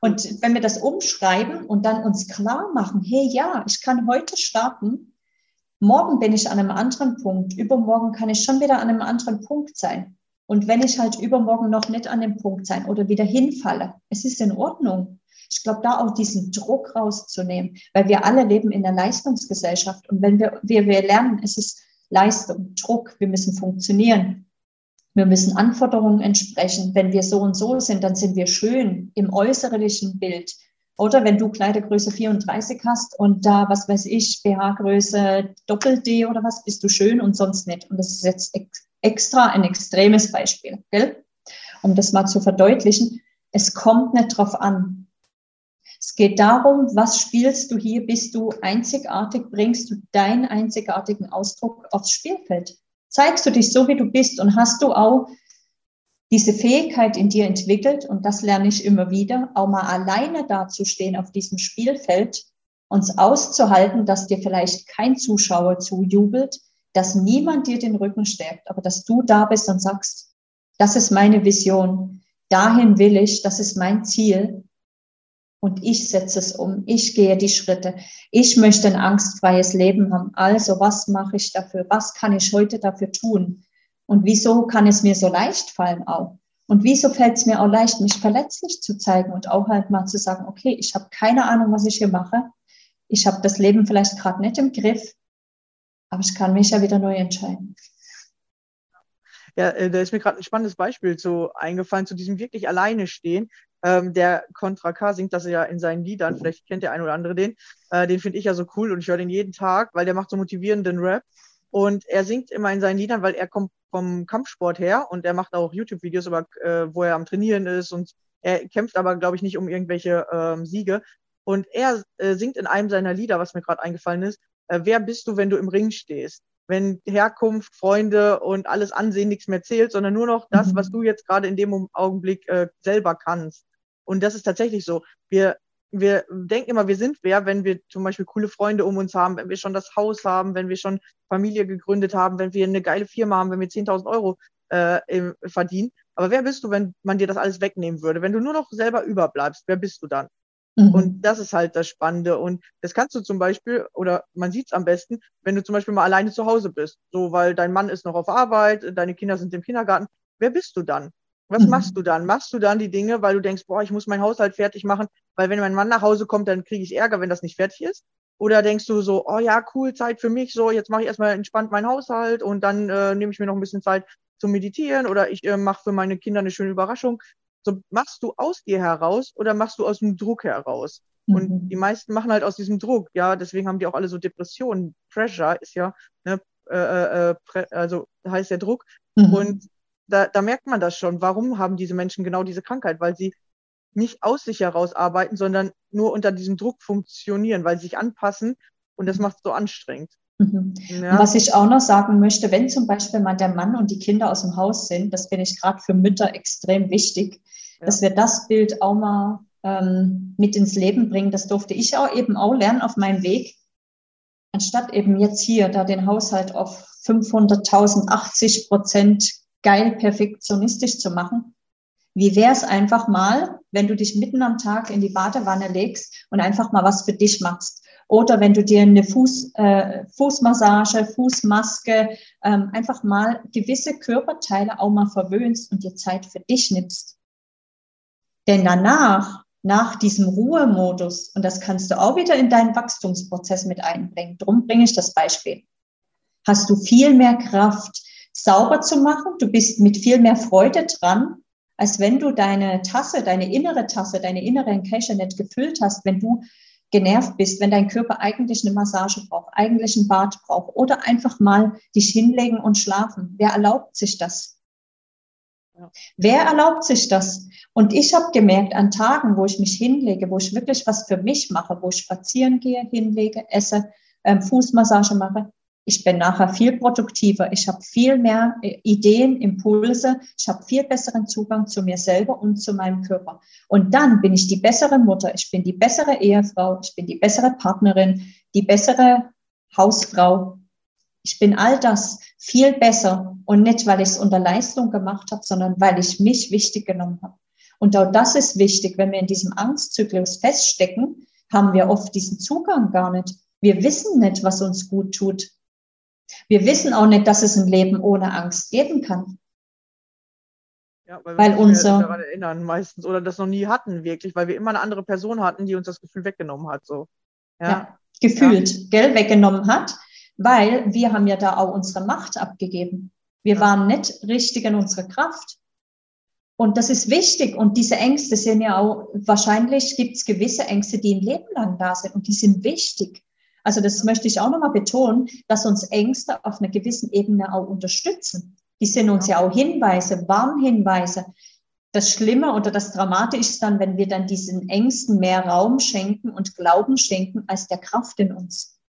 Und wenn wir das umschreiben und dann uns klar machen, hey, ja, ich kann heute starten, morgen bin ich an einem anderen Punkt, übermorgen kann ich schon wieder an einem anderen Punkt sein. Und wenn ich halt übermorgen noch nicht an dem Punkt sein oder wieder hinfalle, es ist in Ordnung. Ich glaube, da auch diesen Druck rauszunehmen, weil wir alle leben in einer Leistungsgesellschaft. Und wenn wir lernen, es ist Leistung, Druck, wir müssen funktionieren. Wir müssen Anforderungen entsprechen. Wenn wir so und so sind, dann sind wir schön im äußerlichen Bild. Oder wenn du Kleidergröße 34 hast und da, was weiß ich, BH-Größe Doppel-D oder was, bist du schön und sonst nicht. Und das ist jetzt extra ein extremes Beispiel, gell? Um das mal zu verdeutlichen. Es kommt nicht drauf an. Es geht darum, was spielst du hier, bist du einzigartig, bringst du deinen einzigartigen Ausdruck aufs Spielfeld. Zeigst du dich so, wie du bist und hast du auch diese Fähigkeit in dir entwickelt, und das lerne ich immer wieder, auch mal alleine dazustehen auf diesem Spielfeld, uns auszuhalten, dass dir vielleicht kein Zuschauer zujubelt, dass niemand dir den Rücken stärkt, aber dass du da bist und sagst, das ist meine Vision, dahin will ich, das ist mein Ziel. und ich setze es um, ich gehe die Schritte, ich möchte ein angstfreies Leben haben, also was mache ich dafür, was kann ich heute dafür tun und wieso kann es mir so leicht fallen auch und wieso fällt es mir auch leicht, mich verletzlich zu zeigen und auch halt mal zu sagen, okay, ich habe keine Ahnung, was ich hier mache, ich habe das Leben vielleicht gerade nicht im Griff, aber ich kann mich ja wieder neu entscheiden. Ja, da ist mir gerade ein spannendes Beispiel so eingefallen, zu diesem wirklich alleine stehen. Der Contra K singt das ja in seinen Liedern, vielleicht kennt der ein oder andere den. Den finde ich ja so cool und ich höre den jeden Tag, weil der macht so motivierenden Rap. Und er singt immer in seinen Liedern, weil er kommt vom Kampfsport her und er macht auch YouTube-Videos, wo er am Trainieren ist und er kämpft aber, glaube ich, nicht um irgendwelche Siege. Und er singt in einem seiner Lieder, was mir gerade eingefallen ist, wer bist du, wenn du im Ring stehst? Wenn Herkunft, Freunde und alles Ansehen nichts mehr zählt, sondern nur noch das, was du jetzt gerade in dem Augenblick selber kannst. Und das ist tatsächlich so. Wir denken immer, wir sind wer, wenn wir zum Beispiel coole Freunde um uns haben, wenn wir schon das Haus haben, wenn wir schon Familie gegründet haben, wenn wir eine geile Firma haben, wenn wir 10.000 Euro verdienen. Aber wer bist du, wenn man dir das alles wegnehmen würde? Wenn du nur noch selber überbleibst, wer bist du dann? Und das ist halt das Spannende. Und das kannst du zum Beispiel, oder man sieht es am besten, wenn du zum Beispiel mal alleine zu Hause bist, so, weil dein Mann ist noch auf Arbeit, deine Kinder sind im Kindergarten. Wer bist du dann? Was machst du dann? Machst du dann die Dinge, weil du denkst, boah, ich muss meinen Haushalt fertig machen, weil wenn mein Mann nach Hause kommt, dann kriege ich Ärger, wenn das nicht fertig ist? Oder denkst du so, oh ja, cool, Zeit für mich, so, jetzt mache ich erstmal entspannt meinen Haushalt und dann nehme ich mir noch ein bisschen Zeit zum Meditieren oder ich mache für meine Kinder eine schöne Überraschung. So, machst du aus dir heraus oder machst du aus dem Druck heraus? Und die meisten machen halt aus diesem Druck, ja, deswegen haben die auch alle so Depressionen. Pressure ist ja, ne, also heißt der Druck. Und da merkt man das schon, warum haben diese Menschen genau diese Krankheit? Weil sie nicht aus sich heraus arbeiten, sondern nur unter diesem Druck funktionieren, weil sie sich anpassen und das macht es so anstrengend. Ja. Und was ich auch noch sagen möchte, wenn zum Beispiel mal der Mann und die Kinder aus dem Haus sind, das finde ich gerade für Mütter extrem wichtig, dass wir das Bild auch mal mit ins Leben bringen. Das durfte ich auch eben auch lernen auf meinem Weg. Anstatt eben jetzt hier, da den Haushalt auf 500.000, 80% geil perfektionistisch zu machen, wie wäre es einfach mal, wenn du dich mitten am Tag in die Badewanne legst und einfach mal was für dich machst? Oder wenn du dir eine Fußmassage, Fußmaske, einfach mal gewisse Körperteile auch mal verwöhnst und dir Zeit für dich nimmst. Denn danach, nach diesem Ruhemodus, und das kannst du auch wieder in deinen Wachstumsprozess mit einbringen, darum bringe ich das Beispiel, hast du viel mehr Kraft, sauber zu machen, du bist mit viel mehr Freude dran, als wenn du deine innere Tasse, deine inneren Kescher nicht gefüllt hast, wenn du genervt bist, wenn dein Körper eigentlich eine Massage braucht, eigentlich ein Bad braucht oder einfach mal dich hinlegen und schlafen. Wer erlaubt sich das? Ja. Wer erlaubt sich das? Und ich habe gemerkt, an Tagen, wo ich mich hinlege, wo ich wirklich was für mich mache, wo ich spazieren gehe, hinlege, esse, Fußmassage mache, ich bin nachher viel produktiver, ich habe viel mehr Ideen, Impulse, ich habe viel besseren Zugang zu mir selber und zu meinem Körper. Und dann bin ich die bessere Mutter, ich bin die bessere Ehefrau, ich bin die bessere Partnerin, die bessere Hausfrau. Ich bin all das viel besser und nicht, weil ich es unter Leistung gemacht habe, sondern weil ich mich wichtig genommen habe. Und auch das ist wichtig, wenn wir in diesem Angstzyklus feststecken, haben wir oft diesen Zugang gar nicht. Wir wissen nicht, was uns gut tut. Wir wissen auch nicht, dass es ein Leben ohne Angst geben kann. Ja, weil wir uns daran erinnern meistens oder das noch nie hatten wirklich, weil wir immer eine andere Person hatten, die uns das Gefühl weggenommen hat. So. Ja, gefühlt, gell, weggenommen hat, weil wir haben ja da auch unsere Macht abgegeben. Wir waren nicht richtig in unserer Kraft. Und das ist wichtig. Und diese Ängste sind ja auch, wahrscheinlich gibt es gewisse Ängste, die ein Leben lang da sind und die sind wichtig. Also das möchte ich auch nochmal betonen, dass uns Ängste auf einer gewissen Ebene auch unterstützen. Die sind uns ja auch Hinweise, Warnhinweise. Das Schlimme oder das Dramatische ist dann, wenn wir dann diesen Ängsten mehr Raum schenken und Glauben schenken als der Kraft in uns.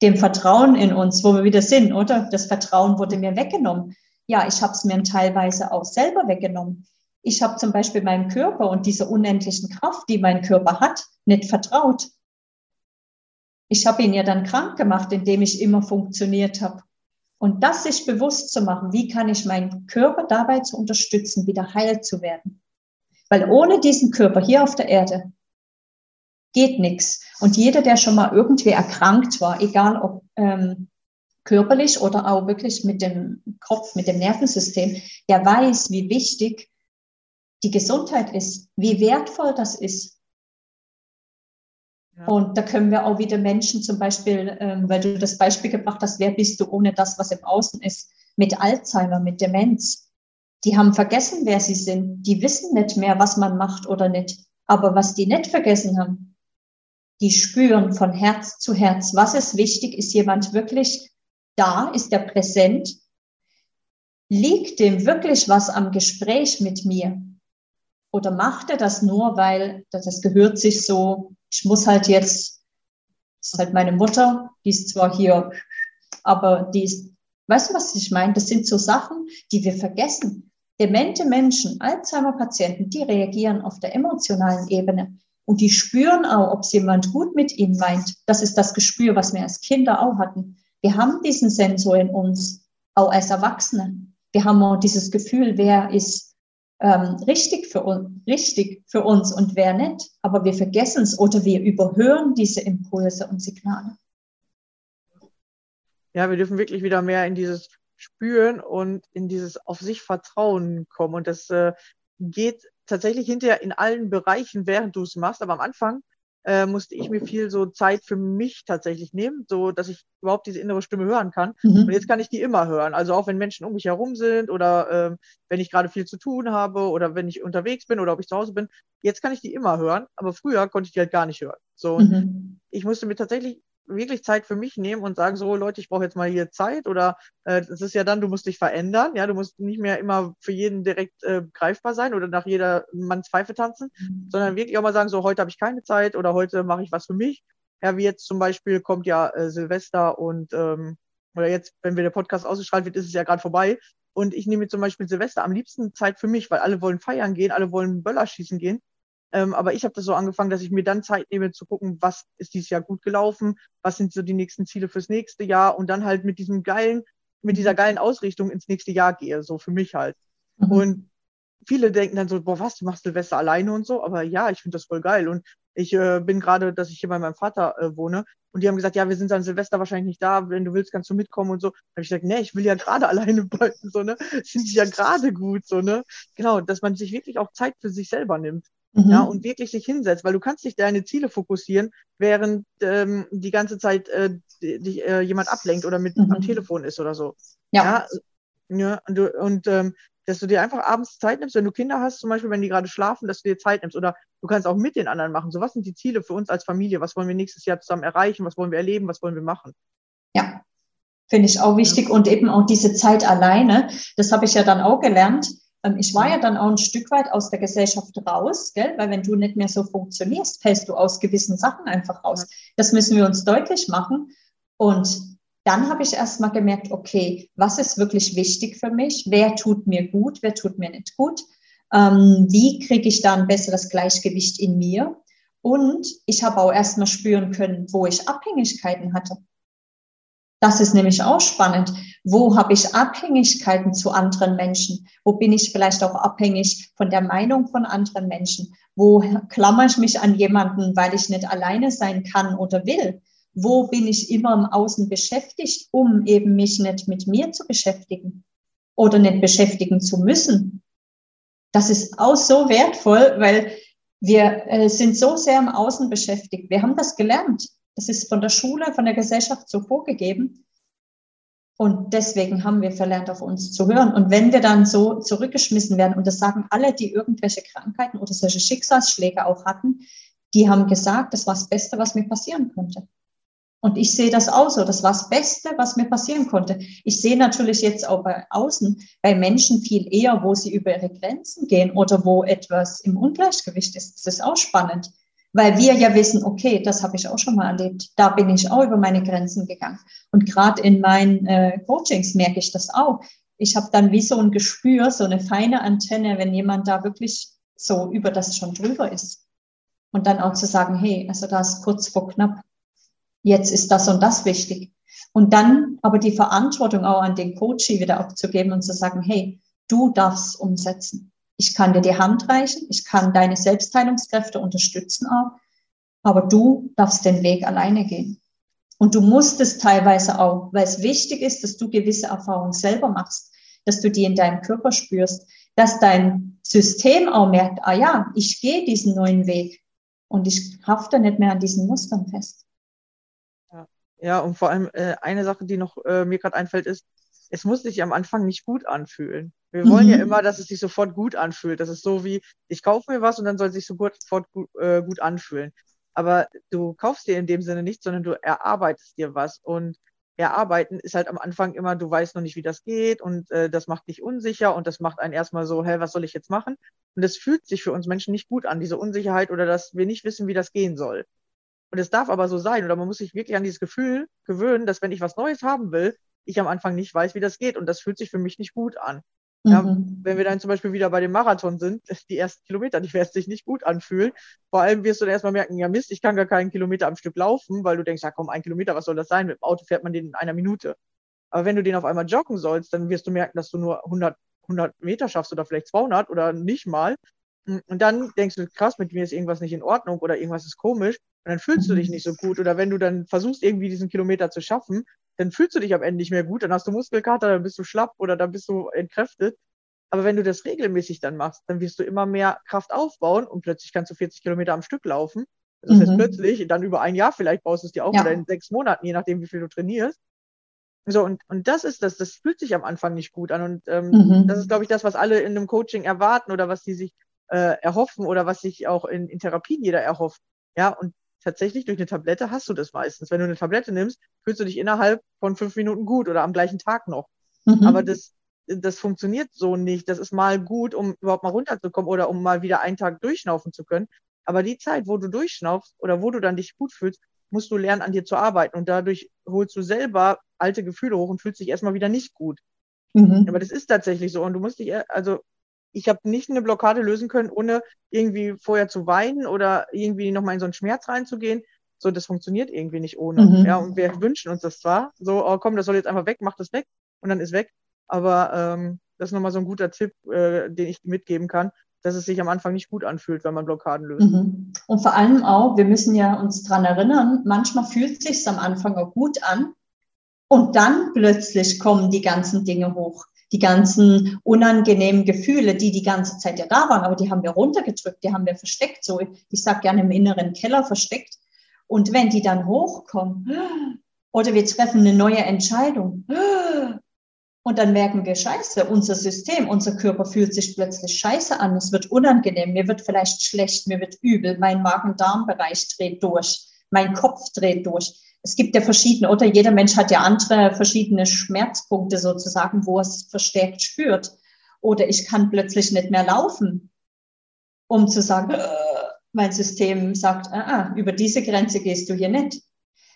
Dem Vertrauen in uns, wo wir wieder sind, oder? Das Vertrauen wurde mir weggenommen. Ja, ich habe es mir teilweise auch selber weggenommen. Ich habe zum Beispiel meinem Körper und dieser unendlichen Kraft, die mein Körper hat, nicht vertraut. Ich habe ihn ja dann krank gemacht, indem ich immer funktioniert habe. Und das sich bewusst zu machen, wie kann ich meinen Körper dabei zu unterstützen, wieder heil zu werden? Weil ohne diesen Körper hier auf der Erde geht nichts. Und jeder, der schon mal irgendwie erkrankt war, egal ob körperlich oder auch wirklich mit dem Kopf, mit dem Nervensystem, der weiß, wie wichtig die Gesundheit ist, wie wertvoll das ist. Ja. Und da können wir auch wieder Menschen zum Beispiel, weil du das Beispiel gebracht hast, wer bist du ohne das, was im Außen ist, mit Alzheimer, mit Demenz. Die haben vergessen, wer sie sind. Die wissen nicht mehr, was man macht oder nicht. Aber was die nicht vergessen haben, die spüren von Herz zu Herz, was ist wichtig, ist jemand wirklich da, ist er präsent, liegt dem wirklich was am Gespräch mit mir oder macht er das nur, weil das gehört sich so, ich muss halt jetzt, das ist halt meine Mutter, die ist zwar hier, aber die ist, weißt du, was ich meine? Das sind so Sachen, die wir vergessen. Demente Menschen, Alzheimer-Patienten, die reagieren auf der emotionalen Ebene und die spüren auch, ob jemand gut mit ihnen meint. Das ist das Gespür, was wir als Kinder auch hatten. Wir haben diesen Sensor in uns, auch als Erwachsene. Wir haben auch dieses Gefühl, wer ist richtig für uns und wer nicht. Aber wir vergessen es oder wir überhören diese Impulse und Signale. Ja, wir dürfen wirklich wieder mehr in dieses Spüren und in dieses auf sich Vertrauen kommen. Und das geht tatsächlich hinterher in allen Bereichen, während du es machst. Aber am Anfang musste ich mir viel so Zeit für mich tatsächlich nehmen, so dass ich überhaupt diese innere Stimme hören kann. Mhm. Und jetzt kann ich die immer hören. Also auch wenn Menschen um mich herum sind oder wenn ich gerade viel zu tun habe oder wenn ich unterwegs bin oder ob ich zu Hause bin. Jetzt kann ich die immer hören, aber früher konnte ich die halt gar nicht hören. So, mhm. Ich musste mir tatsächlich wirklich Zeit für mich nehmen und sagen, so Leute, ich brauche jetzt mal hier Zeit oder das ist ja dann, du musst dich verändern, ja, du musst nicht mehr immer für jeden direkt greifbar sein oder nach jeder Manns Pfeife tanzen, sondern wirklich auch mal sagen, so heute habe ich keine Zeit oder heute mache ich was für mich. Ja, wie jetzt zum Beispiel kommt ja Silvester und oder jetzt, wenn der Podcast ausgestrahlt wird, ist es ja gerade vorbei und ich nehme zum Beispiel Silvester am liebsten Zeit für mich, weil alle wollen feiern gehen, alle wollen Böller schießen gehen. Aber ich habe das so angefangen, dass ich mir dann Zeit nehme zu gucken, was ist dieses Jahr gut gelaufen, was sind so die nächsten Ziele fürs nächste Jahr und dann halt mit dieser geilen Ausrichtung ins nächste Jahr gehe, so für mich halt. Mhm. Und viele denken dann so, boah, was, du machst Silvester alleine und so, aber ja, ich finde das voll geil und ich bin gerade, dass ich hier bei meinem Vater wohne und die haben gesagt, ja, wir sind an Silvester wahrscheinlich nicht da, wenn du willst, kannst du mitkommen und so. Da habe ich gesagt, nee, ich will ja gerade alleine bleiben, so, ne, das finde ich ja gerade gut, so, ne. Genau, dass man sich wirklich auch Zeit für sich selber nimmt. Ja, und wirklich sich hinsetzt, weil du kannst nicht deine Ziele fokussieren, während die ganze Zeit dich jemand ablenkt oder mit am Telefon ist oder so. Ja. Ja und dass du dir einfach abends Zeit nimmst, wenn du Kinder hast, zum Beispiel, wenn die gerade schlafen, dass du dir Zeit nimmst oder du kannst auch mit den anderen machen. So, was sind die Ziele für uns als Familie? Was wollen wir nächstes Jahr zusammen erreichen? Was wollen wir erleben? Was wollen wir machen? Ja, finde ich auch wichtig und eben auch diese Zeit alleine. Das habe ich ja dann auch gelernt. Ich war ja dann auch ein Stück weit aus der Gesellschaft raus, gell? Weil wenn du nicht mehr so funktionierst, fällst du aus gewissen Sachen einfach raus. Das müssen wir uns deutlich machen. Und dann habe ich erst mal gemerkt, okay, was ist wirklich wichtig für mich? Wer tut mir gut, wer tut mir nicht gut? Wie kriege ich da ein besseres Gleichgewicht in mir? Und ich habe auch erst mal spüren können, wo ich Abhängigkeiten hatte. Das ist nämlich auch spannend. Wo habe ich Abhängigkeiten zu anderen Menschen? Wo bin ich vielleicht auch abhängig von der Meinung von anderen Menschen? Wo klammere ich mich an jemanden, weil ich nicht alleine sein kann oder will? Wo bin ich immer im Außen beschäftigt, um eben mich nicht mit mir zu beschäftigen oder nicht beschäftigen zu müssen? Das ist auch so wertvoll, weil wir sind so sehr im Außen beschäftigt. Wir haben das gelernt. Das ist von der Schule, von der Gesellschaft so vorgegeben. Und deswegen haben wir verlernt, auf uns zu hören. Und wenn wir dann so zurückgeschmissen werden, und das sagen alle, die irgendwelche Krankheiten oder solche Schicksalsschläge auch hatten, die haben gesagt, das war das Beste, was mir passieren konnte. Und ich sehe das auch so, das war das Beste, was mir passieren konnte. Ich sehe natürlich jetzt auch bei außen, bei Menschen viel eher, wo sie über ihre Grenzen gehen oder wo etwas im Ungleichgewicht ist. Das ist auch spannend. Weil wir ja wissen, okay, das habe ich auch schon mal erlebt. Da bin ich auch über meine Grenzen gegangen. Und gerade in meinen Coachings merke ich das auch. Ich habe dann wie so ein Gespür, so eine feine Antenne, wenn jemand da wirklich so über das schon drüber ist. Und dann auch zu sagen, hey, also da ist kurz vor knapp. Jetzt ist das und das wichtig. Und dann aber die Verantwortung auch an den Coach wieder abzugeben und zu sagen, hey, du darfst umsetzen. Ich kann dir die Hand reichen, ich kann deine Selbstheilungskräfte unterstützen auch, aber du darfst den Weg alleine gehen. Und du musst es teilweise auch, weil es wichtig ist, dass du gewisse Erfahrungen selber machst, dass du die in deinem Körper spürst, dass dein System auch merkt, ah ja, ich gehe diesen neuen Weg und ich hafte nicht mehr an diesen Mustern fest. Ja, und vor allem eine Sache, die noch mir gerade einfällt, ist, es muss sich am Anfang nicht gut anfühlen. Wir wollen ja immer, dass es sich sofort gut anfühlt. Das ist so wie, ich kaufe mir was und dann soll es sich sofort gut anfühlen. Aber du kaufst dir in dem Sinne nichts, sondern du erarbeitest dir was. Und erarbeiten ist halt am Anfang immer, du weißt noch nicht, wie das geht und das macht dich unsicher und das macht einen erstmal so, hey, was soll ich jetzt machen? Und das fühlt sich für uns Menschen nicht gut an, diese Unsicherheit oder dass wir nicht wissen, wie das gehen soll. Und es darf aber so sein oder man muss sich wirklich an dieses Gefühl gewöhnen, dass wenn ich was Neues haben will, ich am Anfang nicht weiß, wie das geht und das fühlt sich für mich nicht gut an. Ja, wenn wir dann zum Beispiel wieder bei dem Marathon sind, die ersten Kilometer, die werden sich nicht gut anfühlen. Vor allem wirst du dann erstmal merken, ja Mist, ich kann gar keinen Kilometer am Stück laufen, weil du denkst, ja komm, 1 Kilometer, was soll das sein? Mit dem Auto fährt man den in 1 Minute. Aber wenn du den auf einmal joggen sollst, dann wirst du merken, dass du nur 100 Meter schaffst oder vielleicht 200 oder nicht mal. Und dann denkst du, krass, mit mir ist irgendwas nicht in Ordnung oder irgendwas ist komisch. Und dann fühlst du dich nicht so gut. Oder wenn du dann versuchst, irgendwie diesen Kilometer zu schaffen, dann fühlst du dich am Ende nicht mehr gut. Dann hast du Muskelkater, dann bist du schlapp oder dann bist du entkräftet. Aber wenn du das regelmäßig dann machst, dann wirst du immer mehr Kraft aufbauen und plötzlich kannst du 40 Kilometer am Stück laufen. Das heißt plötzlich, dann über ein Jahr vielleicht baust du es dir auf oder in 6 Monaten, je nachdem, wie viel du trainierst. So, und das ist das fühlt sich am Anfang nicht gut an. Und das ist, glaube ich, das, was alle in einem Coaching erwarten oder was die sich erhoffen oder was sich auch in Therapien jeder erhofft. Ja, und tatsächlich durch eine Tablette hast du das meistens. Wenn du eine Tablette nimmst, fühlst du dich innerhalb von 5 Minuten gut oder am gleichen Tag noch. Aber das funktioniert so nicht. Das ist mal gut, um überhaupt mal runterzukommen oder um mal wieder einen Tag durchschnaufen zu können. Aber die Zeit, wo du durchschnaufst oder wo du dann dich gut fühlst, musst du lernen, an dir zu arbeiten. Und dadurch holst du selber alte Gefühle hoch und fühlst dich erstmal wieder nicht gut. Aber das ist tatsächlich so. Und du musst dich, ich habe nicht eine Blockade lösen können, ohne irgendwie vorher zu weinen oder irgendwie nochmal in so einen Schmerz reinzugehen. So, das funktioniert irgendwie nicht ohne. Ja, und wir wünschen uns das zwar. So, oh komm, das soll jetzt einfach weg, mach das weg. Und dann ist weg. Aber das ist nochmal so ein guter Tipp, den ich mitgeben kann, dass es sich am Anfang nicht gut anfühlt, wenn man Blockaden löst. Und vor allem auch, wir müssen ja uns daran erinnern, manchmal fühlt es sich am Anfang auch gut an und dann plötzlich kommen die ganzen Dinge hoch. Die ganzen unangenehmen Gefühle, die ganze Zeit ja da waren, aber die haben wir runtergedrückt, die haben wir versteckt, so, ich sage gerne im inneren Keller versteckt. Und wenn die dann hochkommen oder wir treffen eine neue Entscheidung und dann merken wir, scheiße, unser System, unser Körper fühlt sich plötzlich scheiße an, es wird unangenehm, mir wird vielleicht schlecht, mir wird übel, mein Magen-Darm-Bereich dreht durch, mein Kopf dreht durch. Es gibt ja verschiedene, oder jeder Mensch hat ja andere verschiedene Schmerzpunkte sozusagen, wo er es verstärkt spürt. Oder ich kann plötzlich nicht mehr laufen, um zu sagen, mein System sagt, über diese Grenze gehst du hier nicht.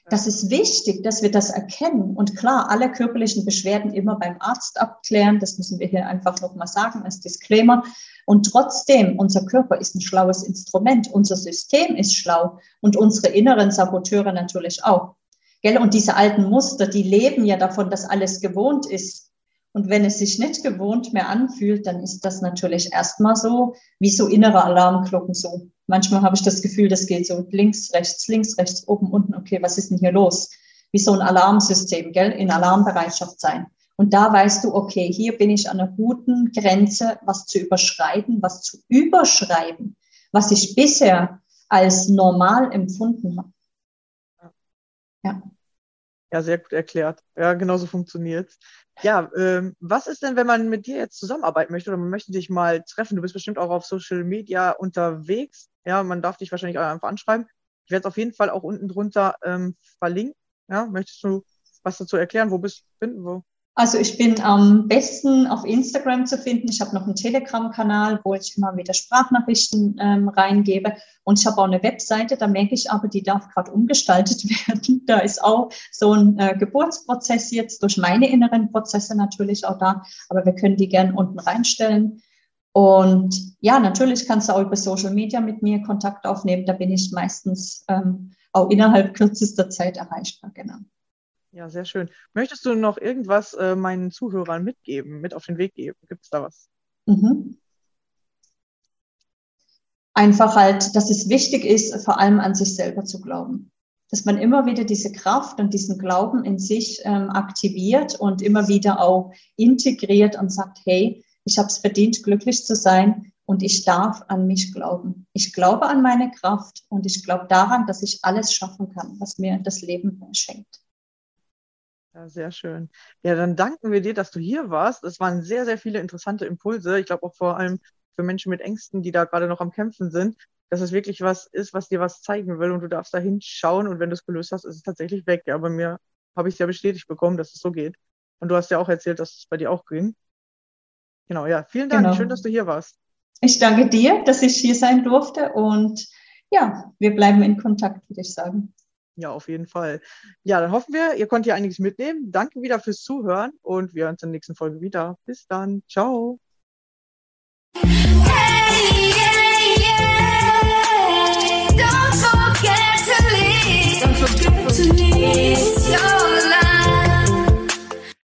Das ist wichtig, dass wir das erkennen. Und klar, alle körperlichen Beschwerden immer beim Arzt abklären. Das müssen wir hier einfach nochmal sagen als Disclaimer. Und trotzdem, unser Körper ist ein schlaues Instrument. Unser System ist schlau und unsere inneren Saboteure natürlich auch. Gell? Und diese alten Muster, die leben ja davon, dass alles gewohnt ist. Und wenn es sich nicht gewohnt mehr anfühlt, dann ist das natürlich erstmal so, wie so innere Alarmglocken so. Manchmal habe ich das Gefühl, das geht so links, rechts, oben, unten. Okay, was ist denn hier los? Wie so ein Alarmsystem, gell? In Alarmbereitschaft sein. Und da weißt du, okay, hier bin ich an einer guten Grenze, was zu überschreiben, was ich bisher als normal empfunden habe. Ja, sehr gut erklärt. Ja, genauso funktioniert es. Ja, was ist denn, wenn man mit dir jetzt zusammenarbeiten möchte oder man möchte dich mal treffen? Du bist bestimmt auch auf Social Media unterwegs. Ja, man darf dich wahrscheinlich auch einfach anschreiben. Ich werde es auf jeden Fall auch unten drunter verlinken. Ja, möchtest du was dazu erklären? Wo bist du? Also ich bin am besten auf Instagram zu finden. Ich habe noch einen Telegram-Kanal, wo ich immer wieder Sprachnachrichten reingebe. Und ich habe auch eine Webseite, da merke ich aber, die darf gerade umgestaltet werden. Da ist auch so ein Geburtsprozess jetzt, durch meine inneren Prozesse natürlich auch da. Aber wir können die gerne unten reinstellen. Und ja, natürlich kannst du auch über Social Media mit mir Kontakt aufnehmen. Da bin ich meistens auch innerhalb kürzester Zeit erreichbar, genau. Ja, sehr schön. Möchtest du noch irgendwas meinen Zuhörern mitgeben, mit auf den Weg geben? Gibt es da was? einfach halt, dass es wichtig ist, vor allem an sich selber zu glauben. Dass man immer wieder diese Kraft und diesen Glauben in sich aktiviert und immer wieder auch integriert und sagt, hey, ich habe es verdient, glücklich zu sein und ich darf an mich glauben. Ich glaube an meine Kraft und ich glaube daran, dass ich alles schaffen kann, was mir das Leben schenkt. Ja, sehr schön. Ja, dann danken wir dir, dass du hier warst. Es waren sehr, sehr viele interessante Impulse. Ich glaube auch vor allem für Menschen mit Ängsten, die da gerade noch am Kämpfen sind, dass es wirklich was ist, was dir was zeigen will und du darfst da hinschauen und wenn du es gelöst hast, ist es tatsächlich weg. Ja, bei mir habe ich es ja bestätigt bekommen, dass es so geht. Und du hast ja auch erzählt, dass es bei dir auch ging. Genau, ja. Vielen Dank. Genau. Schön, dass du hier warst. Ich danke dir, dass ich hier sein durfte und ja, wir bleiben in Kontakt, würde ich sagen. Ja, auf jeden Fall. Ja, dann hoffen wir, ihr konntet hier einiges mitnehmen. Danke wieder fürs Zuhören und wir hören uns in der nächsten Folge wieder. Bis dann. Ciao. Hey.